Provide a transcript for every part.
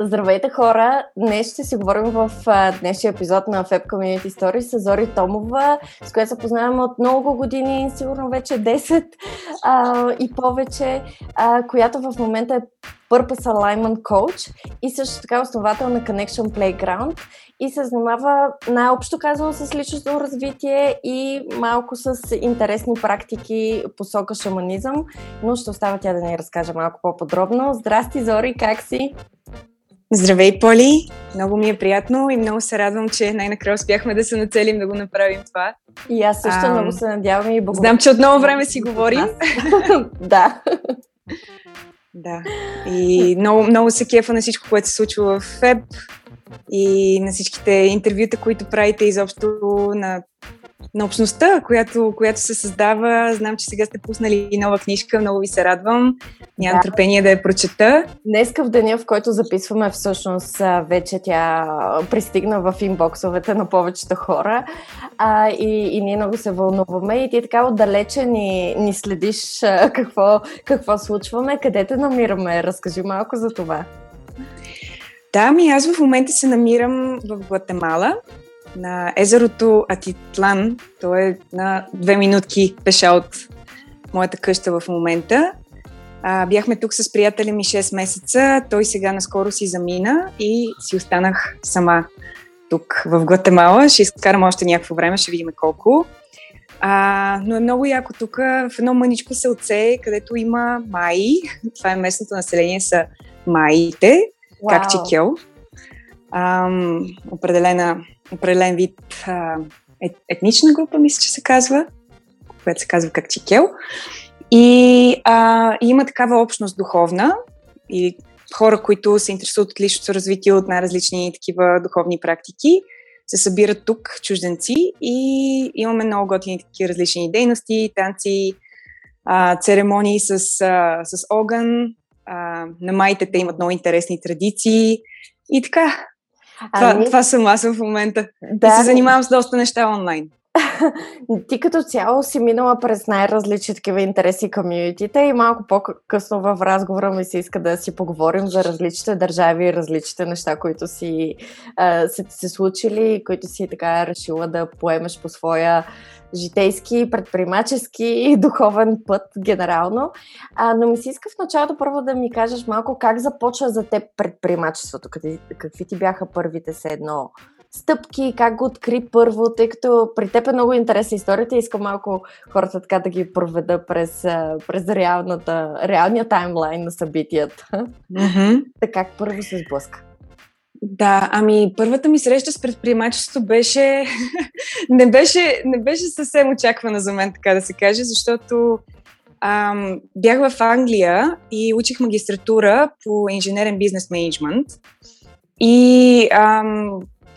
Здравейте хора! Днес ще си говорим в днешния епизод на FAB Community Stories с Зори Томова, с която се познаваме от много години, сигурно вече 10 и повече, която в момента е Purpose Alignment Coach и също така основател на Connection Playground и се занимава най-общо казано с личностно развитие и малко с интересни практики посока шаманизъм, но ще остава тя да ни разкаже малко по-подробно. Здрасти, Зори, как си? Здравей, Поли! Много ми е приятно и много се радвам, че най-накрая успяхме да се нацелим да го направим това. И аз също много се надявам и благодаря. Знам, че от много време си говорим. Да. Да. И много, много се кефа на всичко, което се случва в ФЕБ и на всичките интервюта, които правите изобщо на общността, която се създава. Знам, че сега сте пуснали нова книжка, много ви се радвам. Нямам търпение да я прочета. Днеска в деня, в който записваме, всъщност вече тя пристигна в инбоксовете на повечето хора и ние много се вълнуваме и ти така отдалече ни следиш какво случваме, къде те намираме. Разкажи малко за това. Да, аз в момента се намирам в Гватемала, на езерото Атитлан. То е на 2 минутки пеша от моята къща в момента. Бяхме тук с приятеля ми 6 месеца. Той сега наскоро си замина и си останах сама тук в Гватемала. Ще изкарам още някакво време, ще видим колко. Но е много яко тук. В едно мъничко селце, където има маи. Това е местното население, са маите. Wow. Кaqchikel. Определен вид етнична група, мисля, че се казва, която се казва Kaqchikel. И има такава общност духовна и хора, които се интересуват от личното развитие, от най-различни такива духовни практики, се събират тук, чужденци, и имаме много готини такива различни дейности, танци, церемонии с огън. На маите те имат много интересни традиции и така. Това съм аз в момента. Да. И се занимавам с доста неща онлайн. Ти като цяло си минала през най-различни такива интереси комьюнитите и малко по-късно в разговора ми се иска да си поговорим за различните държави и различните неща, които са ти се случили и които си така решила да поемеш по своя житейски, предприемачески и духовен път генерално. Но ми се иска в началото първо да ми кажеш малко как започва за теб предприемачеството, какви ти бяха първите стъпки, как го откри първо, тъй като при теб е много интересна историята и искам малко хората така да ги проведа през реалния таймлайн на събитията. Mm-hmm. Така как първо се сблъска? Да, първата ми среща с предприемачеството беше... не беше съвсем очаквана за мен, така да се каже, защото бях в Англия и учих магистратура по инженерен бизнес менеджмент и...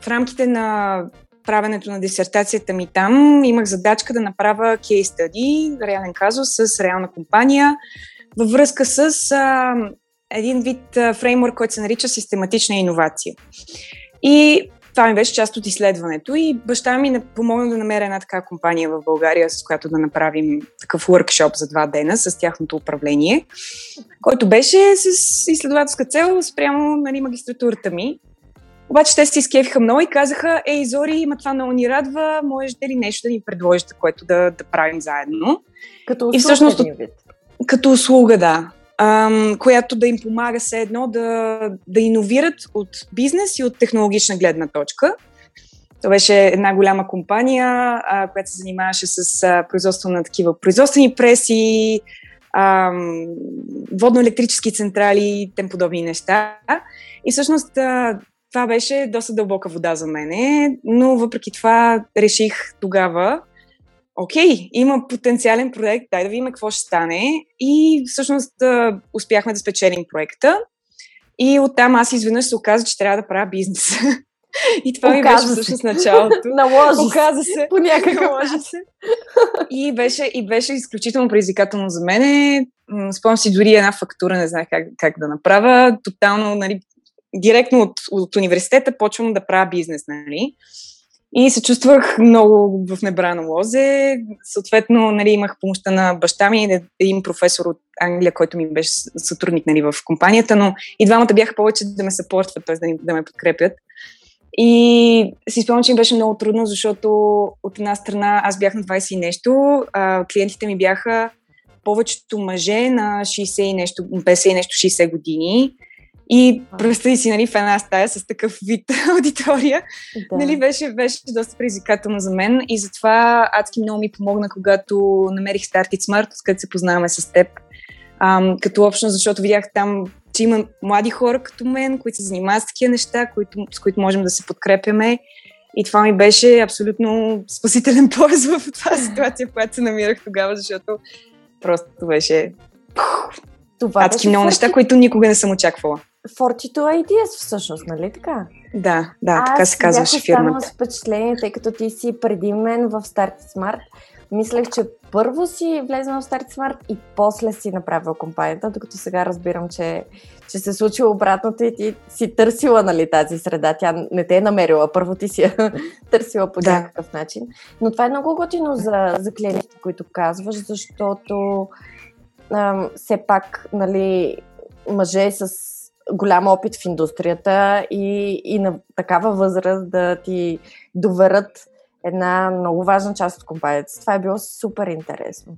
в рамките на правенето на дисертацията ми там имах задачка да направя кейс стъди, реален казус с реална компания, във връзка с един вид фреймворк, който се нарича систематична иновация. И това ми беше част от изследването и баща ми помогна да намеря една такава компания в България, с която да направим такъв workshop за 2 дена с тяхното управление, който беше с изследователска цел спрямо магистратурата ми. Обаче те се изкефиха много и казаха: „Ей, Зори, това много ни радва, можеш ли нещо да ни предложиш, което да правим заедно?“ Като услуга, и всъщност, като услуга, да. Която да им помага все едно да иновират от бизнес и от технологична гледна точка. Това беше една голяма компания, която се занимаваше с производство на такива производствени преси, водно-електрически централи и тем подобни неща. И всъщност... това беше доста дълбока вода за мене, но въпреки това реших тогава: окей, има потенциален проект, дай да видим какво ще стане. И всъщност успяхме да спечелим проекта и оттам аз изведнъж се оказа, че трябва да правя бизнес. И това ми беше всъщност началото. Оказа се. По някакъв начин. И беше изключително предизвикателно за мене. Спомням си дори една фактура, не знаех как да направя. Тотално, директно от университета почвам да правя бизнес. И се чувствах много в небрано лозе. Съответно, нали, имах помощта на баща ми, един професор от Англия, който ми беше сътрудник, нали, в компанията, но и двамата бяха повече да ме съпортват, т.е. да ме подкрепят. И си спомням, че ми беше много трудно, защото от една страна аз бях на 20 и нещо, клиентите ми бяха повечето мъже на 60 и нещо, 50 и нещо, 60 години. И представи си, нали, в една стая с такъв вид аудитория. Да. Нали, беше доста предизвикателно за мен и затова адски много ми помогна, когато намерих Startit Smart, с където се познаваме с теб. Като общност, защото видях там, че има млади хора като мен, които се занимават с такива неща, с които можем да се подкрепяме. И това ми беше абсолютно спасителен пояс в това ситуация, в която се намирах тогава, защото просто беше адски много неща, които никога не съм очаквала. 42 Ideas всъщност, нали така? Да, така се казваше фирмата. Аз бях останала с впечатление, тъй като ти си преди мен в Startit Smart. Мислех, че първо си влезнал в Startit Smart и после си направил компанията, докато сега разбирам, че се случило обратното и ти си търсила, нали, тази среда. Тя не те е намерила, първо ти си я търсила по някакъв начин. Но това е много готино за клиентите, които казваш, защото все пак, нали, мъже с голям опит в индустрията и на такава възраст да ти доверят една много важна част от компанията. Това е било супер интересно.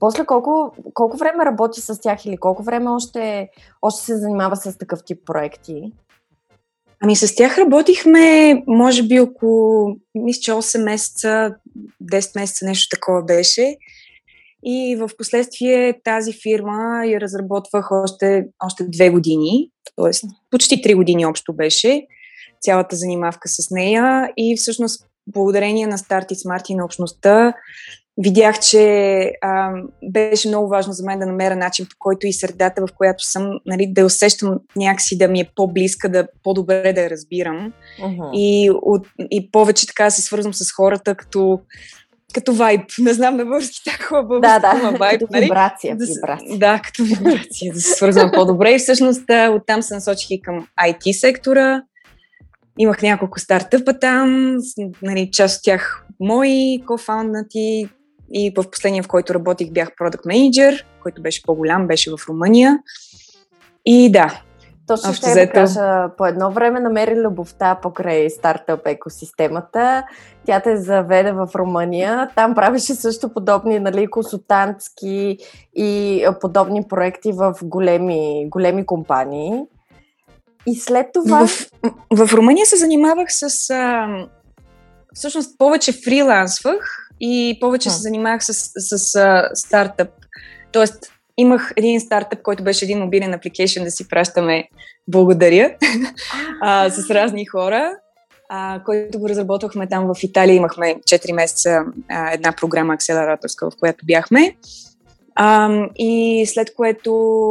После колко време работи с тях или колко време още се занимава с такъв тип проекти? Ами с тях работихме, може би около, мисля, че 8 месеца, 10 месеца, нещо такова беше. И в последствие тази фирма я разработвах още 2 години, т.е. почти 3 години общо беше цялата занимавка с нея. И всъщност благодарение на Startit Smart и на общността видях, че беше много важно за мен да намеря начин, по който и средата, в която съм, нали, да усещам някакси, да ми е по-близка, да по-добре да я разбирам. Uh-huh. И повече така се свързвам с хората като вайб. Не знам на български такова българска вайб. Като вибрация. Да, като вибрация, да се свързвам по-добре. И всъщност оттам се насочих и към IT сектора. Имах няколко стартъпа там, нали, част от тях мои, кофаунднати, и в последния, в който работих, бях продакт менеджер, който беше по-голям, беше в Румъния. И да. Точно ще да кажа, по едно време намери любовта покрай стартъп екосистемата. Тя те заведе в Румъния. Там правеше също подобни, нали, консултантски и подобни проекти в големи компании. И след това... В Румъния се занимавах с... всъщност повече фрилансвах и повече се занимавах с стартъп. Тоест, имах един стартъп, който беше един мобилен апликейшън да си пращаме благодаря с разни хора, който го разработвахме там в Италия. Имахме 4 месеца една програма акселераторска, в която бяхме. И след което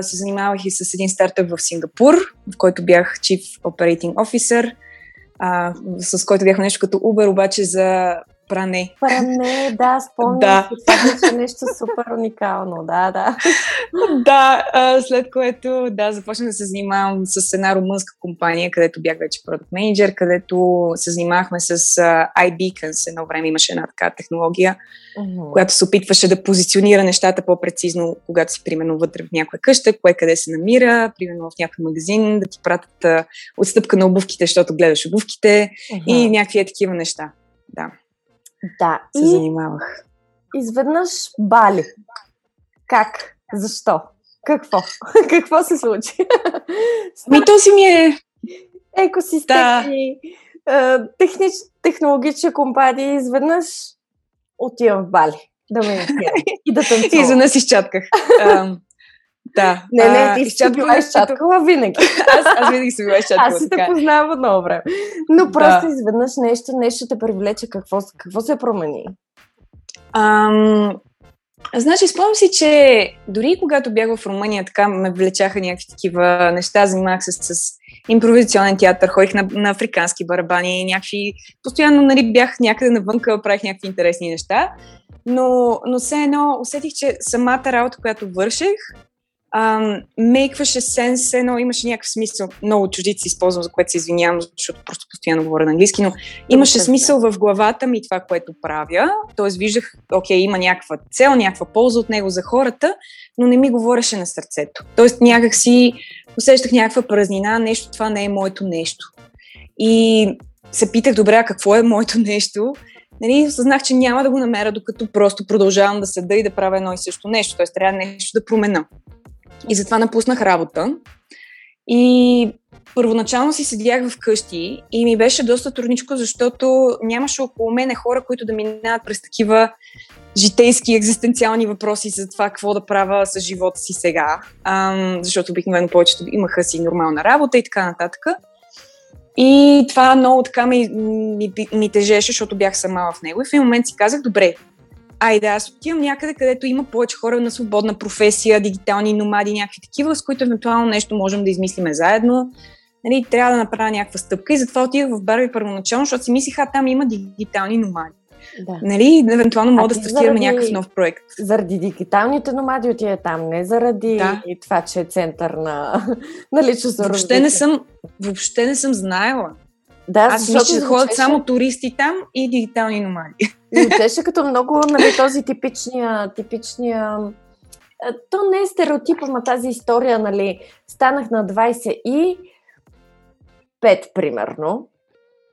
се занимавах и с един стартъп в Сингапур, в който бях Chief Operating Officer, с който бяхме нещо като Uber, обаче за пране. Пране, да, спомням. Да. Че нещо супер уникално, да. Да, след което, да, започнах да се занимавам с една румънска компания, където бях вече продакт менеджер, където се занимавахме с iBeacons. Едно време имаше една така технология, която се опитваше да позиционира нещата по-прецизно, когато си, примерно, вътре в някоя къща, кое къде се намира, примерно в някакъв магазин, да ти пратят отстъпка на обувките, защото гледаш обувките и някакви такива неща. Да. Да, се занимавах. Изведнъж Бали. Как? Защо? Какво? Какво се случи? Ми то си ми е... Екосистемни, технологични компании. Изведнъж отивам в Бали. Да ме изкарам. И да танцувам. Изведнъж изчатках. Да. Не, ти си била изчаткала винаги. Аз винаги си била изчаткала. Аз си те познавам от много време. Но просто изведнъж нещо те привлече. Какво се промени? Значи, спомням си, че дори когато бях в Румъния, така ме влечаха някакви такива неща. Занимавах се с импровизационен театър, ходих на африкански барабани, някакви... Постоянно, нали, бях някъде навънка, правих някакви интересни неща. Но все едно усетих, че самата работа, която вършех, Make-ваше сенс, едно имаше някакъв смисъл. Много чуждици използвам, за което се извинявам, защото просто постоянно говоря на английски, но имаше смисъл в главата ми това, което правя. Тоест виждах, окей, има някаква цел, някаква полза от него за хората, но не ми говореше на сърцето. Тоест някак си усещах някаква празнина, нещо, това не е моето нещо. И се питах, добре, какво е моето нещо? Нали, съзнах, че няма да го намеря, докато просто продължавам да седа и да правя едно и също нещо. Тоест трябва нещо да променя. И затова напуснах работа и първоначално си седях вкъщи и ми беше доста трудничко, защото нямаше около мене хора, които да минават през такива житейски, екзистенциални въпроси за това какво да правя с живота си сега, защото обикновено повечето имаха си нормална работа и така нататък. И това много така ми тежеше, защото бях сама в него и в един момент си казах, добре, айде, аз отивам някъде, където има повече хора на свободна професия, дигитални номади, някакви такива, с които евентуално нещо можем да измислиме заедно. Нали, трябва да направя някаква стъпка и затова отидах в Барби първоначално, защото си мислих, там има дигитални номади. Да. Нали, евентуално мога да стартираме някакъв нов проект. Заради дигиталните номади отиде там, не заради и това, че е център на личностно развитие. Въобще не съм знаела. Да, аз мисля, че ходят само туристи там и дигитални номади. Звучеше като много, нали, този типичния... То не е стереотипа, ма тази история, нали, станах на 25, примерно,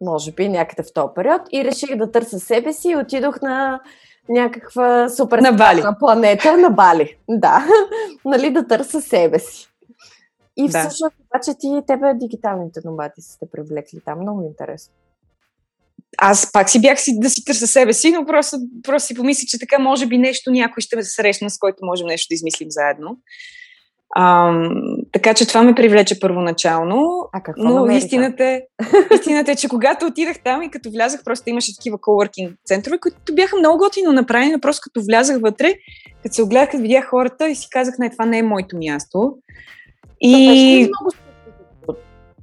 може би, някъде в този период, и реших да търся себе си и отидох на някаква супер планета, на Бали. Да, нали, да търся себе си. И всъщност, обаче, тебе дигиталните номади са те привлекли там. Много интересно. Аз пак си бях да си търся себе си, но просто си помислих, че така може би нещо, някой ще ме срещна, с който можем нещо да измислим заедно. Така че това ме привлече първоначално. А какво намери? Но истината е, че когато отидах там и като влязах, просто имаше такива coworking центрове, които бяха много готино направени, но просто като влязах вътре, като се огледах, като видях хората и си казах, не, това не е моето място. И...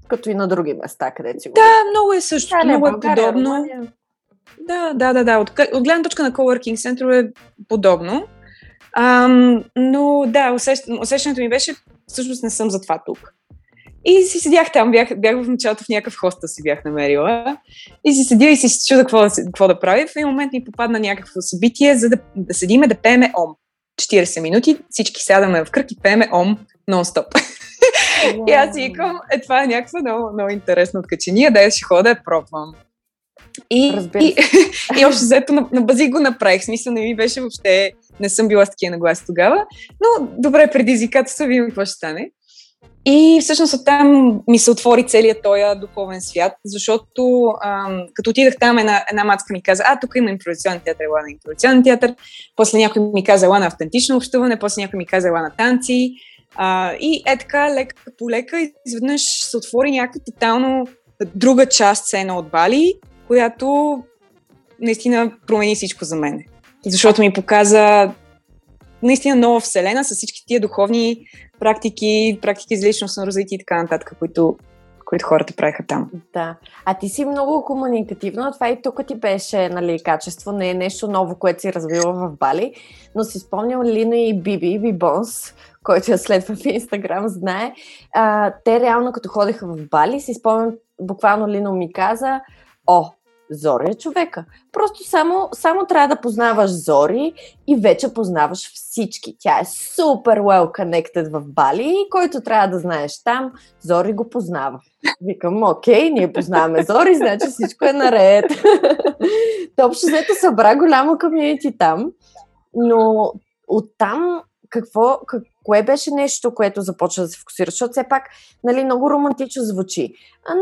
като и на други места, където си го... Да, много е също, много е подобно. България. Да. От гледна точка на coworking център е подобно. Но да, усещането ми беше, всъщност не съм за това тук. И си седях там, бях в началото в някакъв хостел си бях намерила. И си седя и си чуда какво да прави. В един момент ми попадна някакво събитие, за да седиме да пееме ОМ. 40 минути, всички сядаме в кръг и пееме ОМ нон-стоп. Wow. И аз си викам, това е някаква много, много интересна откачения, дай ще хода да я пробвам. И общо взето на бази го направих, смисъл не ми беше въобще, не съм била с такива нагласи тогава, но добре, предизвикателство, видим какво ще стане. И всъщност оттам ми се отвори целият този духовен свят, защото като отидах там, една мацка ми каза, тук има импровизационен театър, ела на импровизационен театър, после някой ми каза, ела на автентично общуване, после някой ми каза, ела на танци. И е така, лека по лека, изведнъж се отвори някаква тотално друга част сцена от Бали, която наистина промени всичко за мен. Защото ми показа наистина нова вселена с всички тия духовни практики за личностно развитие и така нататък, които хората правиха там. Да. А ти си много комуникативна, това и тук ти беше, нали, качество, не е нещо ново, което си развила в Бали, но си спомням Лино и Бибонс, който я следва в Инстаграм, знае. Те реално, като ходеха в Бали, си спомням, буквално Лино ми каза, Зори е човека. Просто само трябва да познаваш Зори и вече познаваш всички. Тя е супер well connected в Бали и който трябва да знаеш там, Зори го познава. Викам, окей, ние познаваме Зори, значи всичко е наред. Общо взето събра голямо комьюнити там, но оттам кое беше нещо, което започва да се фокусира? Защото все пак, нали, много романтично звучи.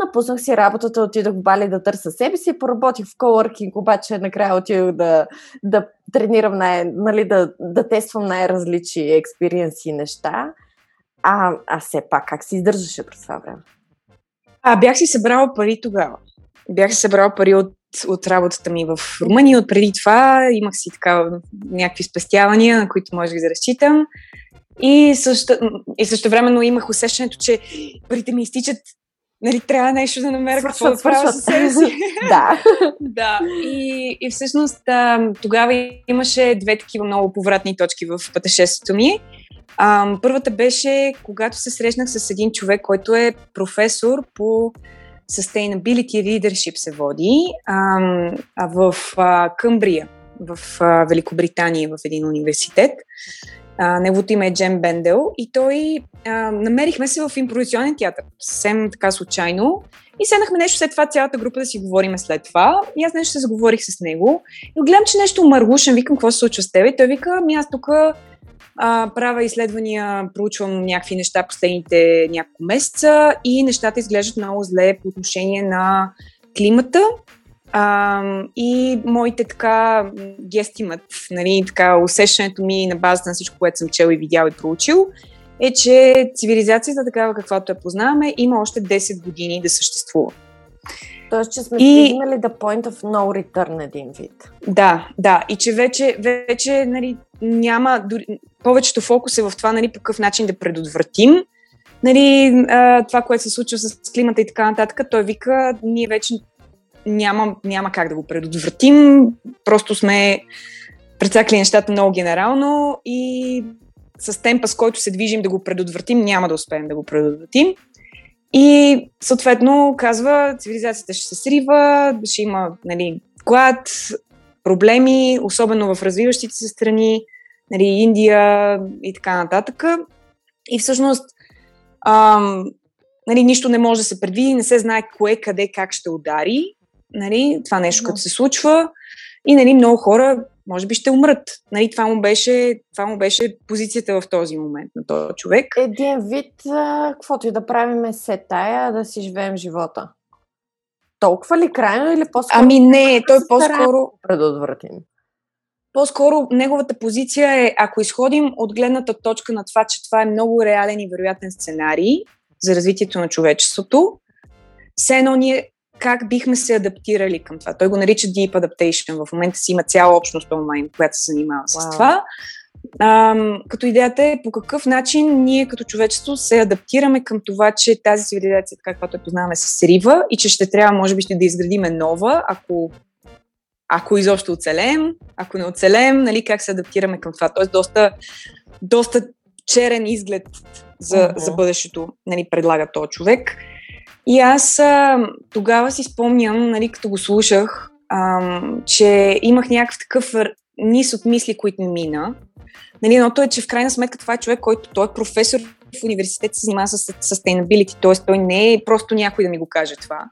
Напуснах си работата, отидох в Бали да търся себе си, поработих в коуъркинг, обаче накрая отидох да тренирам, нали, да тествам най-различни експириенси и неща. А все пак, как се издържаше през това време? Бях си събрала пари тогава. Бях си събрала пари от работата ми в Румъния, от преди това имах си така някакви спестявания, на които можех да разчитам. И същевременно имах усещането, че парите ми изтичат, нали, трябва нещо да намеря какво да правя със себе си. Да. И всъщност тогава имаше две такива много повратни точки в пътешествието ми. Първата беше, когато се срещнах с един човек, който е професор по Sustainability Leadership се води в Къмбрия, в Великобритания, в един университет. Неговото име е Jem Bendell и той намерихме се в импровизационен театър, съвсем така случайно. И седнахме нещо след това, цялата група да си говориме след това. И аз нещо се заговорих с него. И гледам, че нещо мъргушен, викам, какво се случва с тебе? И той вика, ами аз тук правя изследвания, проучвам някакви неща последните няколко месеца и нещата изглеждат много зле по отношение на климата. И моите така гестимат, нали, така усещането ми на базата на всичко, което съм чел и видял и проучил, е, че цивилизацията такава, каквато я познаваме, има още 10 години да съществува. Тоест, че сме стигнали да point of no return един вид. Да. И че вече нали, няма... Повечето фокус е в това, нали, по какъв начин да предотвратим нали, това, което се случва с климата и така нататък. Той вика, ние вече няма как да го предотвратим. Просто сме прецакли нещата много генерално и с темпа, с който се движим да го предотвратим, няма да успеем да го предотвратим. И съответно казва, цивилизацията ще се срива, ще има нали, глад, проблеми, особено в развиващите се страни, нали, Индия и така нататък. И всъщност нали, нищо не може да се предвиди, не се знае кое, къде, как ще удари. Нали, това нещо като се случва и нали, много хора може би ще умрат. Нали, това му беше позицията в този момент на този човек. Един вид, каквото и да правим се тая, да си живеем живота. Толкова ли крайно или по-скоро? Ами не, той по-скоро... предотвратим. По-скоро неговата позиция е, ако изходим от гледната точка на това, че това е много реален и вероятен сценарий за развитието на човечеството, все едно ние как бихме се адаптирали към това. Той го нарича Deep Adaptation. В момента си има цяла общност онлайн, която се занимава с това. Като идеята е по какъв начин ние като човечество се адаптираме към това, че тази цивилизация, каквато я познаваме, се срива и че ще трябва, може би, ще да изградиме нова, ако изобщо оцелем, ако не оцелем, нали, как се адаптираме към това. Тоест доста черен изглед за бъдещето, нали, предлага този човек. И аз тогава си спомням, нали, като го слушах, че имах някакъв такъв низ от мисли, които ми мина. Нали, едното е, че в крайна сметка това е човек, който той е професор в университет, се занимава с sustainability, т.е. той не е просто някой да ми го каже това.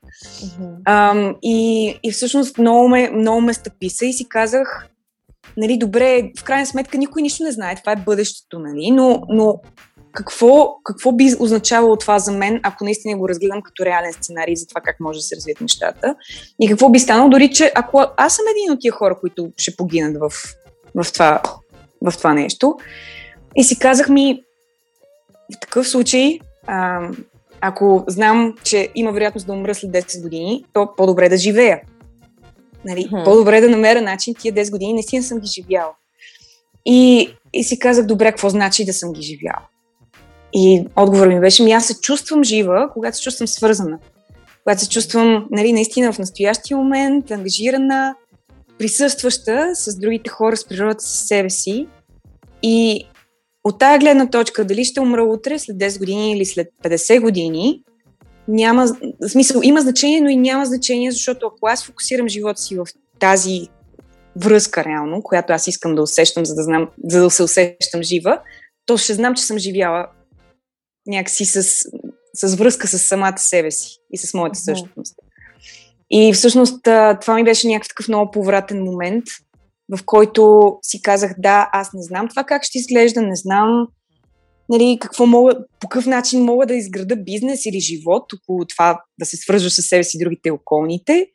И всъщност много ме стъписа и си казах, нали, добре, в крайна сметка никой нищо не знае, това е бъдещето, нали, но какво би означавало това за мен, ако наистина го разгледам като реален сценарий за това как може да се развият нещата? И какво би станало, дори че ако аз съм един от тия хора, които ще погинат в това нещо? И си казах ми, в такъв случай, ако знам, че има вероятност да умра след 10 години, то по-добре да живея. Нали? По-добре да намеря начин, тия 10 години наистина съм ги живяла. И си казах, добре, какво значи да съм ги живяла? И отговорът ми беше, аз се чувствам жива, когато се чувствам свързана. Когато се чувствам, нали, наистина в настоящия момент, ангажирана, присъстваща с другите хора, с природата, със себе си. И от тая гледна точка, дали ще умра утре, след 10 години или след 50 години, няма смисъл, има значение, но и няма значение, защото ако аз фокусирам живота си в тази връзка реално, която аз искам да усещам, за да се усещам жива, то ще знам, че съм живяла някакси с връзка с самата себе си и с моята същност. И всъщност това ми беше някакъв такъв много повратен момент, в който си казах, да, аз не знам това как ще изглежда, не знам, нали, по какъв начин мога да изграда бизнес или живот около това да се свързваш с себе си и другите околните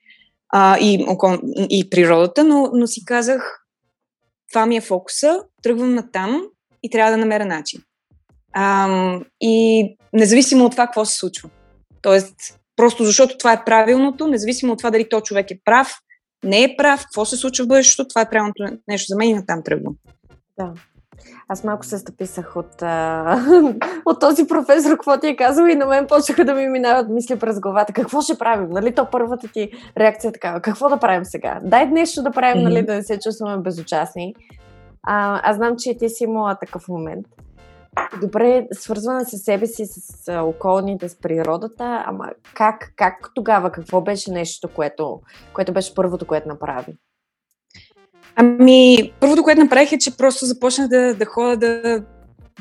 и природата, но си казах, това ми е фокуса, тръгвам натам и трябва да намеря начин. И независимо от това какво се случва. Тоест, просто защото това е правилното, независимо от това дали то човек е прав, не е прав, какво се случва в бъдещето, това е правилното нещо за мен и натам тръгвам. Да. Аз малко се стъписах от този професор, какво ти е казал и на мен почнаха да ми минават мисли през главата. Какво ще правим? Нали, то първата ти реакция е такава. Какво да правим сега? Дай нещо да правим, нали, да не се чувстваме безучастни. Аз знам, че ти си имала такъв момент. добре, свързване с себе си, с околните, с природата, ама как тогава, какво беше нещо, което беше първото, което направи? Ами, първото, което направих е, че просто започнах да ходя,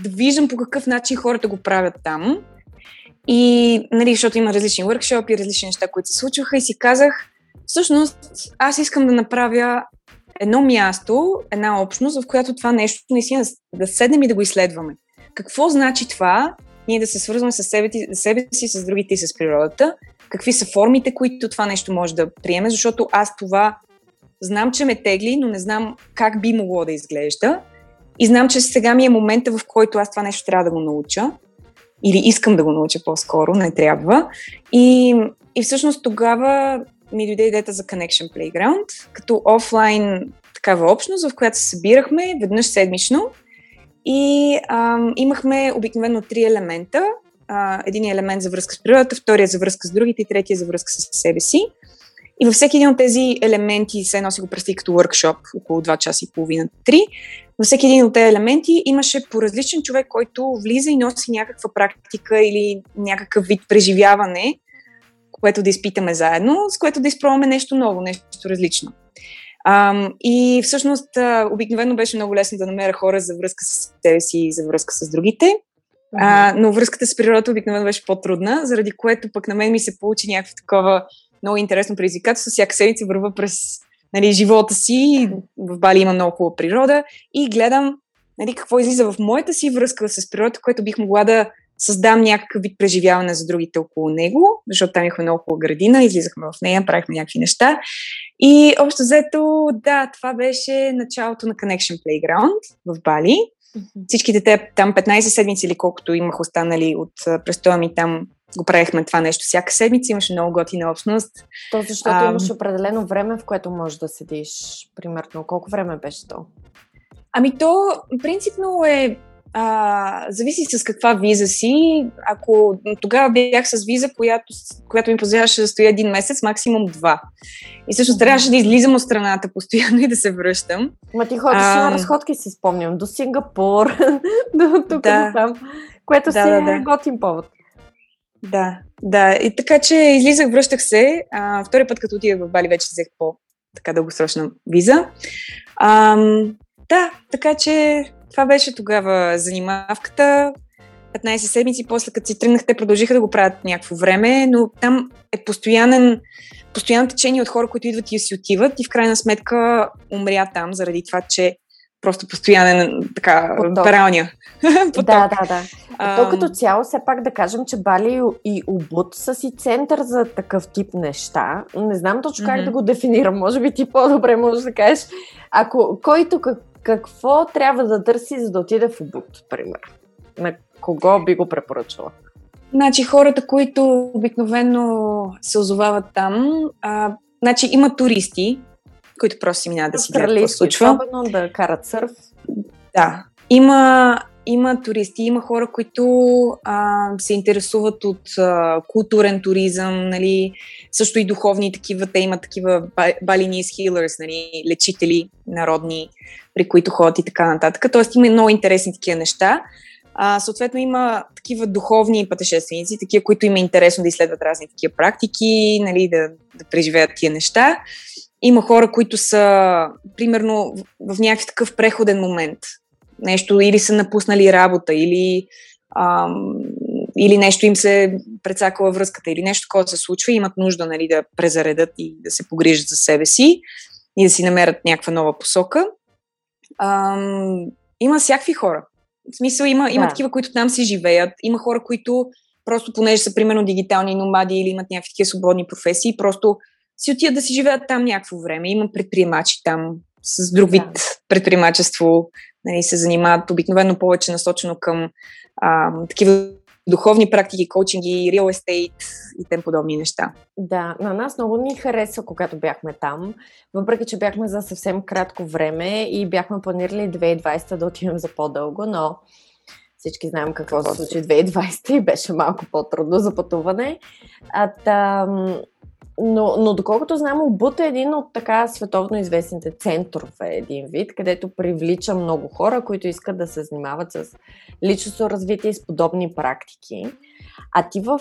да виждам по какъв начин хората го правят там. И, нали, защото има различни въркшопи, различни неща, които се случваха, и си казах, всъщност, аз искам да направя едно място, една общност, в която това нещо наистина да седнем и да го изследваме. Какво значи това, ние да се свързваме с себе си, с другите и с природата? Какви са формите, които това нещо може да приеме? Защото аз това знам, че ме тегли, но не знам как би могло да изглежда. И знам, че сега ми е момента, в който аз това нещо трябва да го науча. Или искам да го науча по-скоро, не трябва. И всъщност тогава ми дойде идеята за Connection Playground, като офлайн такава общност, в която се събирахме веднъж седмично. И имахме обикновено три елемента. Единият елемент за връзка с природата, втория за връзка с другите и третия за връзка с себе си. И във всеки един от тези елементи, се носи го прести като въркшоп, около 2 часа и половина, 3. Във всеки един от тези елементи имаше по различен човек, който влиза и носи някаква практика или някакъв вид преживяване, което да изпитаме заедно, с което да изпробваме нещо ново, нещо различно. И всъщност обикновено беше много лесно да намеря хора за връзка с себе си и за връзка с другите, но връзката с природата обикновено беше по-трудна, заради което пък на мен ми се получи някакво такова много интересно предизвикателство. Всяка седмица вървя през, нали, живота си, в Бали има много хубава природа и гледам, нали, какво излиза в моята си връзка с природата, което бих могла да създам някакъв вид преживяване за другите около него, защото там имахме много хубава градина, излизахме в нея, правихме някакви неща. И общо взето, да, това беше началото на Connection Playground в Бали. Всичките те там 15 седмици или колкото имах останали от престоя ми там, го правихме това нещо. Всяка седмица имаше много готина общност. То защото имаш определено време, в което можеш да седиш, примерно. Колко време беше то? Ами то, принципно е... зависи с каква виза си. Ако тогава бях с виза, която ми позволяваше да стоя 1 месец, максимум 2. И всъщност трябваше да излизам от страната постоянно и да се връщам. Ма ти ходиш на разходки, си спомням, до Сингапур, до тук, да, до там, което си е готин повод. Да. И така че излизах, връщах се. Втори път, като отидах в Бали, вече взех по-така дългосрочна виза. Да, така че това беше тогава занимавката. 15 седмици, после като си тръгнах, те продължиха да го правят някакво време, но там е постоянно течение от хора, които идват и си отиват, и в крайна сметка умря там заради това, че просто постоянен така пералния поток. Да. То като цяло, все пак да кажем, че Бали и Убуд са си център за такъв тип неща. Не знам точно как да го дефинирам. Може би ти по-добре можеш да кажеш. Ако който какво трябва да търси, за да отиде в Убуд, пример? На кого би го препоръчала? Значи хората, които обикновено се озовават там, значи има туристи, които просто си минават да си гледат какво случва. Особено да карат сърф. Да. Има туристи, има хора, които се интересуват от културен туризъм, нали, също и духовни такива. Те имат такива Balinese healers, нали, лечители народни, при които ходят и така нататък. Тоест има много интересни такива неща. Съответно има такива духовни пътешественици, такива, които им е интересно да изследват разни такива практики, нали, да преживеят тия неща. Има хора, които са, примерно, в някакъв такъв преходен момент. Нещо, или са напуснали работа, или нещо им се прецакала връзката, или нещо, което се случва и имат нужда, нали, да презаредат и да се погрижат за себе си и да си намерят някаква нова посока. Има всякакви хора. В смисъл, има такива, които там си живеят. Има хора, които просто, понеже са, примерно, дигитални номади или имат някакви такива свободни професии, просто си отият да си живеят там някакво време. Има предприемачи там с друг вид предприемачество, нали, се занимават обикновено повече насочено към такива духовни практики, коучинги, real estate и тем подобни неща. Да, на нас много ни хареса, когато бяхме там, въпреки че бяхме за съвсем кратко време и бяхме планирали 2020 да отидем за по-дълго, но всички знаем какво се случи 2020 и беше малко по-трудно за пътуване. Но доколкото знам, Убуд е един от така световно известните центрове, един вид, където привлича много хора, които искат да се занимават с личностно развитие и с подобни практики. А ти в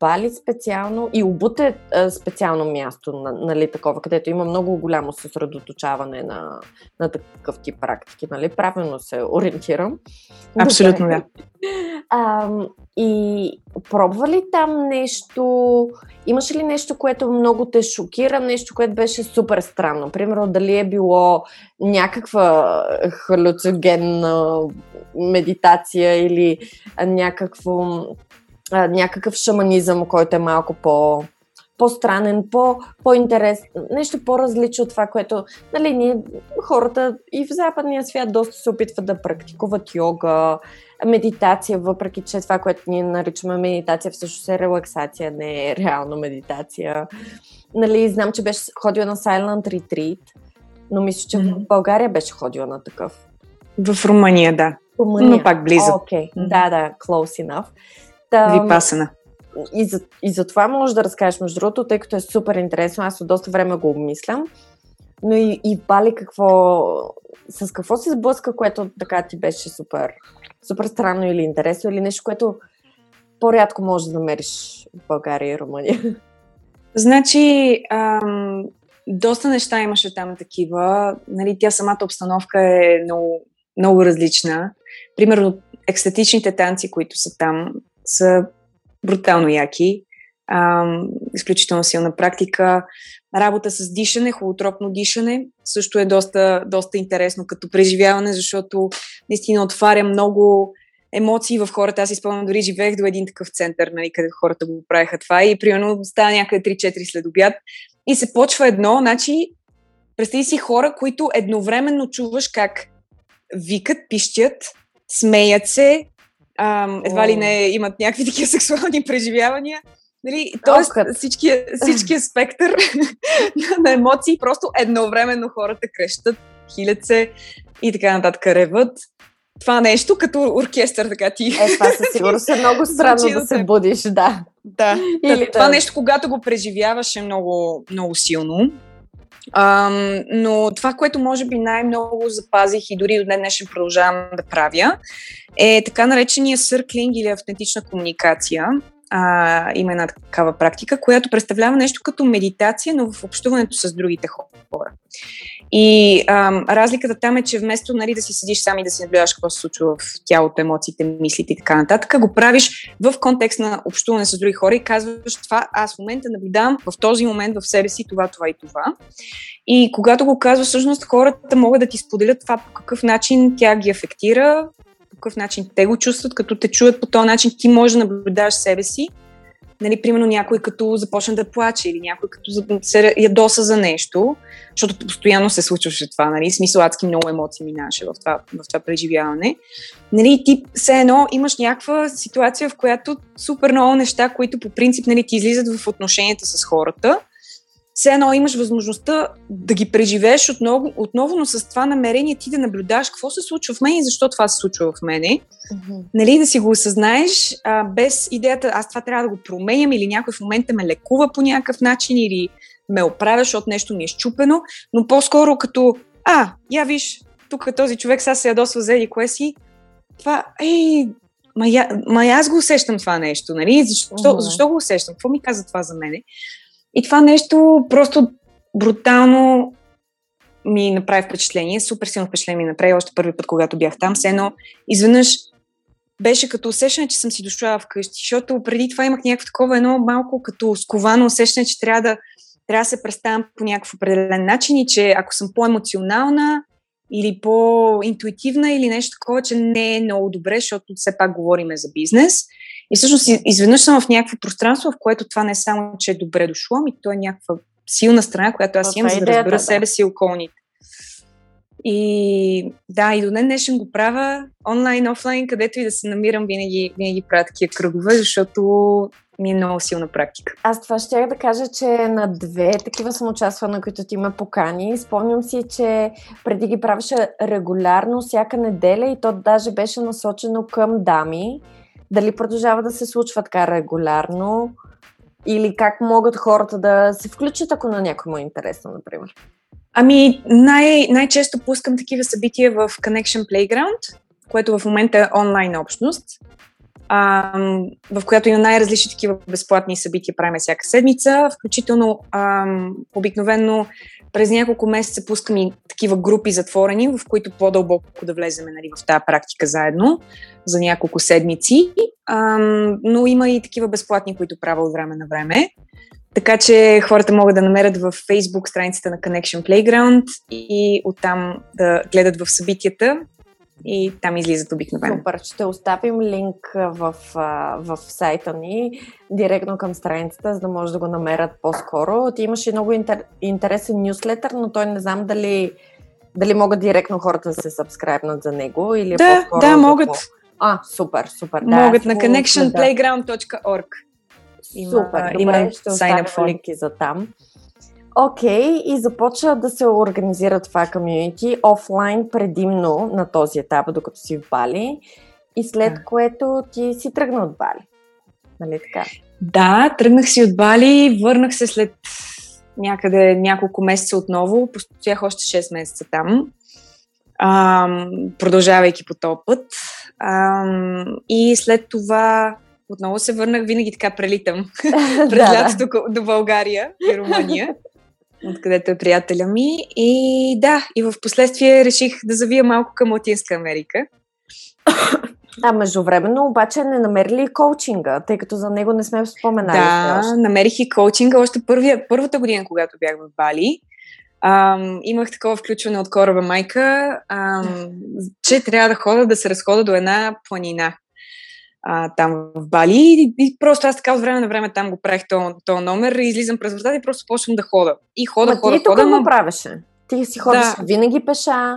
Бали специално, и Убуд е специално място, нали, такова, където има много голямо съсредоточаване на такъв тип практики, нали? Правилно се ориентирам. Абсолютно, да. И пробва ли там нещо, имаш ли нещо, което много те шокира, нещо, което беше супер странно? Примерно, дали е било някаква халюциногенна медитация или някакъв шаманизъм, който е малко по-странен, по-интересен, нещо по-различно от това, което, нали, ние хората и в западния свят доста се опитват да практикуват йога, медитация, въпреки че това, което ние наричаме медитация, всъщност е релаксация, не е реално медитация. Нали, знам, че беше ходила на Silent Retreat, но мисля, че в България беше ходила на такъв. В Румъния, да. Румъния. Но пак близо. Окей, да, close enough. Випасана. И за това можеш да разкажеш, между другото, тъй като е супер интересно, аз от доста време го обмислям, но и Бали с какво се сблъска, което така ти беше супер, супер странно или интересно, или нещо, което по-рядко можеш да намериш в България и Румъния? Значи, доста неща имаше там такива, нали, тя самата обстановка е много, много различна. Примерно, екстатичните танци, които са там, са брутално яки, изключително силна практика. Работа с дишане, холотропно дишане, също е доста интересно като преживяване, защото наистина отваря много емоции в хората. Аз изпълням, дори живеех до един такъв център, нали, където хората го правиха това и примерно става някъде 3-4 след обяд и се почва едно, значи представи си хора, които едновременно чуваш как викат, пищят, смеят се, едва ли не имат някакви такива сексуални преживявания. Нали? Тоест всичкия спектър на емоции, просто едновременно хората крещат, хилят се и така нататък, реват. Това нещо като оркестър, така ти... Това със сигурност е много странно да се будиш, да. Да. Това нещо, когато го преживяваш, е много, много силно. Но това, което може би най-много запазих и дори до днес ще продължавам да правя, е така наречения сърклинг или автентична комуникация. Има една такава практика, която представлява нещо като медитация, но в общуването с другите хора. И разликата там е, че вместо, нали, да си седиш сам и да си наблюдаваш какво се случва в тялото, емоциите, мислите и така нататък, го правиш в контекст на общуване с други хора и казваш това, аз в момента наблюдавам в този момент в себе си това. И когато го казваш, всъщност хората могат да ти споделят това по какъв начин тя ги афектира, какъв начин те го чувстват, като те чуят по този начин, ти можеш да наблюдаваш себе си. Нали, примерно някой като започне да плаче или някой като се ядоса за нещо, защото постоянно се случваше това, нали, смисъл адски много емоции минаше в това преживяване. Нали, ти все едно имаш някаква ситуация, в която супер много неща, които по принцип, нали, ти излизат в отношенията с хората, все едно имаш възможността да ги преживееш отново, но с това намерение ти да наблюдаш какво се случва в мен и защо това се случва в мене. Mm-hmm. Нали, да си го осъзнаеш без идеята, аз това трябва да го променям или някой в момента ме лекува по някакъв начин или ме оправя, защото нещо ми е счупено, но по-скоро като я виж, тук този човек сега се ядосва за еди кое си, това аз го усещам това нещо, нали? Защо го усещам? Какво ми каза това за мене? И това нещо просто брутално ми направи впечатление, супер силно впечатление ми направи още първи път, когато бях там. Все едно изведнъж беше като усещане, че съм си дошла вкъщи, защото преди това имах някакво такова едно малко като сковано усещане, че трябва да се представям по някакъв определен начин и че ако съм по-емоционална или по-интуитивна или нещо такова, че не е много добре, защото все пак говорим за бизнес. И всъщност изведнъж съм в някакво пространство, в което това не е само, че е добре дошло, ми то е някаква силна страна, която аз имам, за да разбера себе си и околните. И да, и до днешен го правя онлайн, офлайн, където и да се намирам, винаги правя такива кръгове, защото ми е много силна практика. Аз това щях да кажа, че на две такива съм участвала, на които ти ме покани. Спомням си, че преди ги правеше регулярно, всяка неделя, и то даже беше насочено към дами. Дали продължава да се случва така регулярно? Или как могат хората да се включат, ако на някой му е интересно, например? Ами, най-често пускам такива събития в Connection Playground, което в момента е онлайн общност, в която има най-различни такива безплатни събития, правим всяка седмица, включително обикновено през няколко месеца пускам и такива групи затворени, в които по-дълбоко да влеземе, нали, в тази практика заедно за няколко седмици, но има и такива безплатни, които правя от време на време. Така че хората могат да намерят в Facebook страницата на Connection Playground и оттам да гледат в събитията. И там излизат обикновено. Супер, ще оставим линк в сайта ни, директно към страницата, за да може да го намерят по-скоро. Ти имаш и много интересен нюзлетър, но той не знам дали могат директно хората да се сабскрайбнат за него или по-скоро. Да, могат. Супер. Могат на connectionplayground.org. Супер, добре, ще оставим линки за там. Окей, и започва да се организира това комьюнити офлайн предимно на този етап, докато си в Бали, и след което ти си тръгна от Бали. Нали така? Да, тръгнах си от Бали, върнах се след някъде няколко месеца отново, постоях още 6 месеца там, продължавайки по този път. И след това отново се върнах, винаги така прелитам през лятото до България и Румъния, откъдето е приятеля ми. И да, и в последствие реших да завия малко към Латинска Америка. А междувременно обаче не намерили коучинга, тъй като за него не сме споменали. Да, намерих и коучинга още първата година, когато бях в Бали. Имах такова включване от кораба майка, че трябва да ходя да се разходя до една планина там в Бали, и просто аз така от време на време там го правих този номер, излизам през вратата и просто почвам да хода. Ти тук го правеше. Ти си ходиш винаги пеша,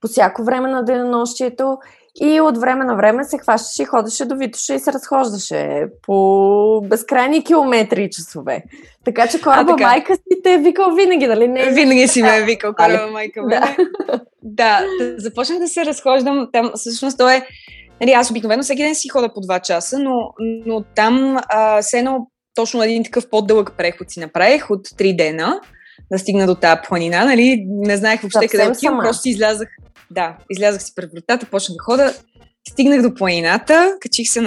по всяко време на денонощието, и от време на време се хващаше и ходеше до Витоша и се разхождаше по безкрайни километри и часове. Така че кораба майка си те е викал винаги, нали? Не? Винаги си ме е викал кораба майка. Да, започнах да се разхождам там. Всъщност той е, нали, аз обикновено всеки ден си хода по 2 часа, но там все едно точно един такъв по-дълъг преход си направих от 3 дена да стигна до тази планина. Нали? Не знаех въобще къде отивам, просто си излязах. Да, излязах си пред вратата, почнах да хода, стигнах до планината, качих се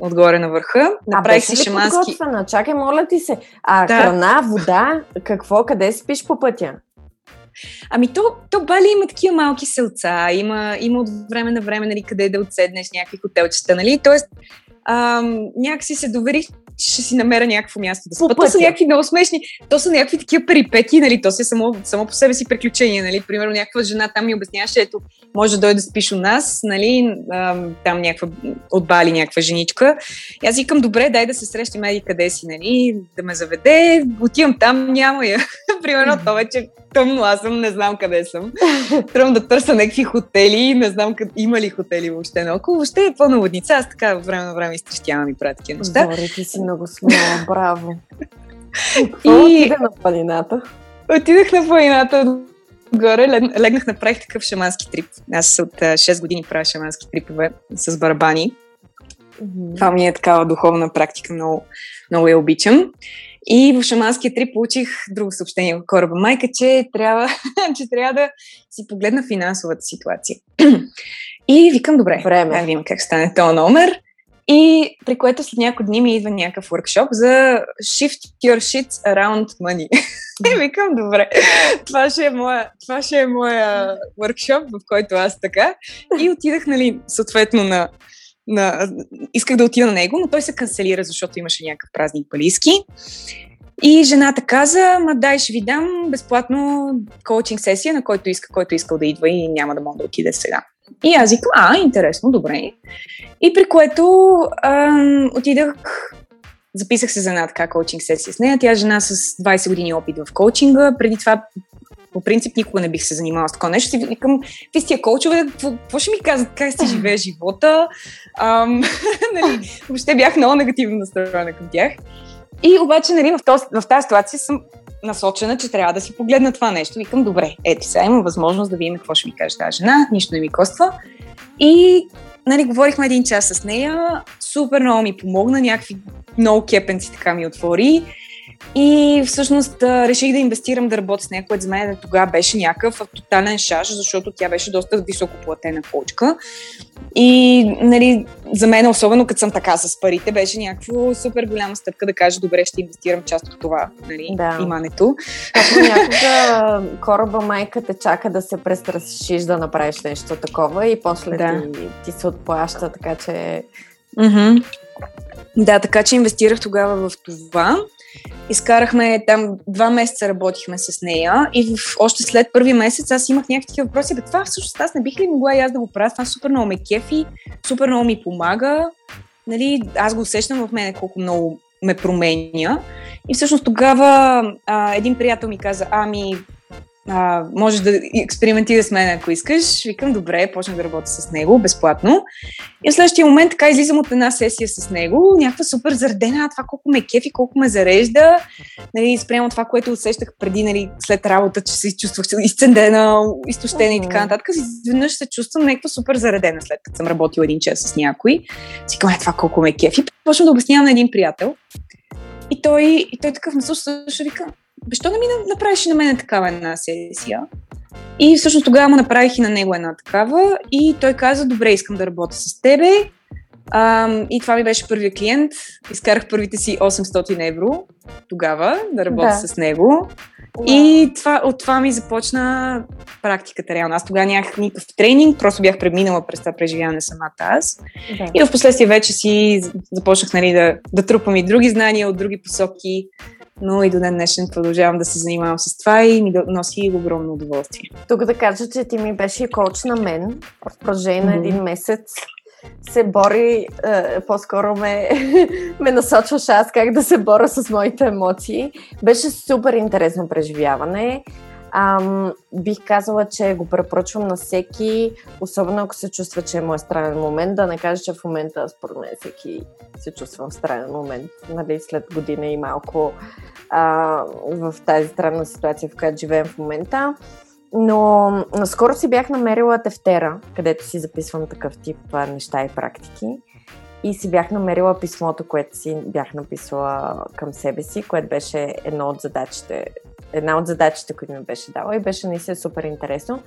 отгоре на върха, направих си шамански. Подготвена? Чакай, моля ти се. Храна, вода, какво, къде спиш по пътя? Ами то Бали има такива малки селца, има от време на време, нали, къде да отседнеш, някакви хотелчета, нали, тоест някакси се доверих, ще си намеря някакво място да спа. То са някакви много смешни, то са някакви такива перипетии, нали, то си е само по себе си приключение, нали, примерно някаква жена там ми обясняваше, ето, може да дойде да спиш у нас, нали, там някаква от Бали, някаква женичка, и аз викам, добре, дай да се срещаме и къде си, нали, да ме заведе, отивам там, няма я, примерно то вече тъмно, аз съм, не знам къде съм, трябва да търся някакви хотели, не знам има ли хотели въобще наоколо, въобще е пълна водница, аз така време на време изтрещявам и правя такива неща. Зори, ти си много смела, браво! Отида на планината? Отидах на планината горе, легнах, направих такъв шамански трип. Аз от 6 години правя шамански трипове с барабани. Това ми е такава духовна практика, много я обичам. И в шаманския трип получих друго съобщение от кораба майка, че трябва да си погледна финансовата ситуация. И викам, добре, да видим как стане този номер. И при което след няколко дни ми идва някакъв workshop за Shift Your Shits Around Money. И викам, добре, това ще е моя workshop, в който аз така. И отидах, нали, съответно исках да отида на него, но той се канцелира, защото имаше някакъв празник балийски. И жената каза, дай ще ви дам безплатно коучинг сесия, на който искал да идва и няма да мога да отиде сега. И аз викам, интересно, добре. И при което отидах, записах се за една така коучинг сесия с нея. Тя жена с 20 години опит в коучинга, преди това по принцип никога не бих се занимавала с такова нещо. Си викам, ви сте коучове, какво ще ми казват, как си живее живота? Нали, въобще бях много негативно настроена към тях. И обаче, нали, в тази ситуация съм насочена, че трябва да си погледна това нещо. Викам, добре, ето сега имам възможност да видим какво ще ми каже тази жена, нищо не ми коства. И, нали, говорихме 1 час с нея, супер много ми помогна, някакви много кепенци така ми отвори. И всъщност реших да инвестирам да работя с нея, което за мен тогава беше някакъв тотален шаж, защото тя беше доста високоплатена коучка. И нали, за мен, особено като съм така с парите, беше някаква супер голяма стъпка да кажа, добре, ще инвестирам част от това, нали, да. Имането. Ако някога кораба майка те чака да се престрашиш да направиш нещо такова и после да. ти се отплаща, така че... Mm-hmm. Да, така че инвестирах тогава в това. Изкарахме там 2 месеца работихме с нея и още след първи месец аз имах някакви въпроси. Бе, това всъщност аз не бих ли могла и аз да го правя? Това супер много ме кефи, супер много ми помага. Нали, аз го усещам в мен колко много ме променя. И всъщност тогава един приятел ми каза, можеш да експериментираш с мен, ако искаш. Викам, добре, почнах да работя с него безплатно. И в следващия момент така излизам от една сесия с него, някаква супер заредена, това колко ме кефи, колко ме зарежда. Нали, спрямо това, което усещах преди, нали, след работа, че се чувствах изцендена, изтощена и така нататък. Изведнъж се чувствам някаква супер заредена, след като съм работила един час с някой. Си казвам, това колко ме кефи. Почвам да обяснявам на един приятел. И той такъв насъща вика, защо да ми направиш и на мен такава една сесия? И всъщност тогава му направих и на него една такава и той каза, добре, искам да работя с тебе. И това ми беше първия клиент. Изкарах първите си 800 евро тогава да работя с него. Wow. И от това ми започна практиката реално. Аз тогава нямах никакъв тренинг, просто бях преминала през това преживяване самата аз. Да. И в последствие вече си започнах, нали, да трупам и други знания от други посоки, но и до ден днешен продължавам да се занимавам с това и ми носи огромно удоволствие. Тук да кажа, че ти ми беше коуч на мен в продължение на един месец. Се бори, по-скоро ме насочваш аз как да се боря с моите емоции. Беше супер интересно преживяване. Бих казала, че го препоръчвам на всеки, особено ако се чувства, че е моят странен момент, да не кажа, че в момента според мен всеки се чувствам в странен момент. Нали, след година и малко в тази странна ситуация, в която живеем в момента. Но наскоро си бях намерила тефтера, където си записвам такъв тип неща и практики. И си бях намерила писмото, което си бях написала към себе си, което беше една от задачите, които ми беше дала и беше наистина супер интересно.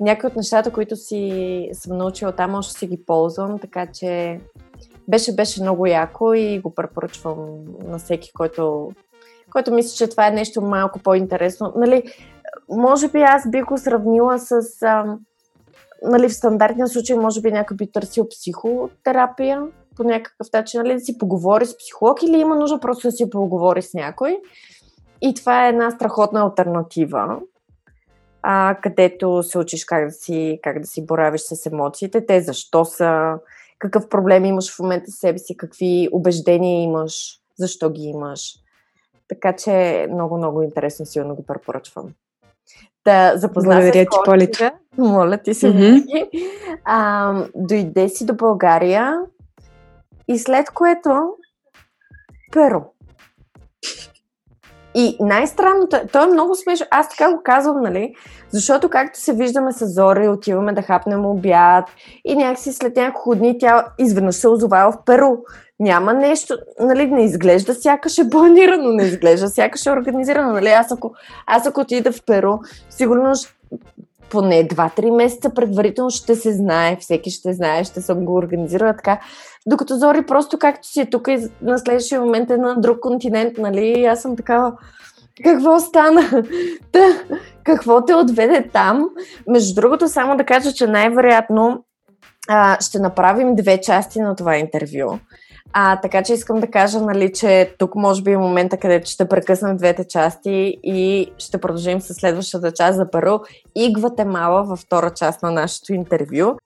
Някои от нещата, които си съм научила там, още си ги ползвам, така че беше много яко и го препоръчвам на всеки, който мисля, че това е нещо малко по-интересно. Нали, може би аз би го сравнила с, нали, в стандартния случай, може би някой би търсил психотерапия по някакъв начин, нали, да си поговори с психолог или има нужда просто да си поговори с някой. И това е една страхотна алтернатива, където се учиш как да си боравиш с емоциите, те защо са, какъв проблем имаш в момента с себе си, какви убеждения имаш, защо ги имаш. Така че много-много интересно, силно го препоръчвам. Да запозна се с коучинга. Моля ти се. Дойде си до България и след което Перу. И най-странното е, той е много смешно, аз така го казвам, нали, защото както се виждаме с Зори, отиваме да хапнем обяд и някакси след няколко дни тя изведнъж се озовава в Перу. Няма нещо, нали, не изглежда сякаш е планирано, не изглежда сякаш е организирано, нали, аз ако отида в Перу, сигурно поне 2-3 месеца предварително ще се знае, всеки ще знае, ще съм го организирала така. Докато Зори просто както си е тук и на следващия момент е на друг континент, нали, аз съм такава, какво стана? Какво те отведе там? Между другото, само да кажа, че най-вероятно ще направим 2 части на това интервю. Така че искам да кажа, нали, че тук може би е момента, където ще прекъснем 2 части и ще продължим с следващата част за Перу и Гватемала във 2-та част на нашето интервю.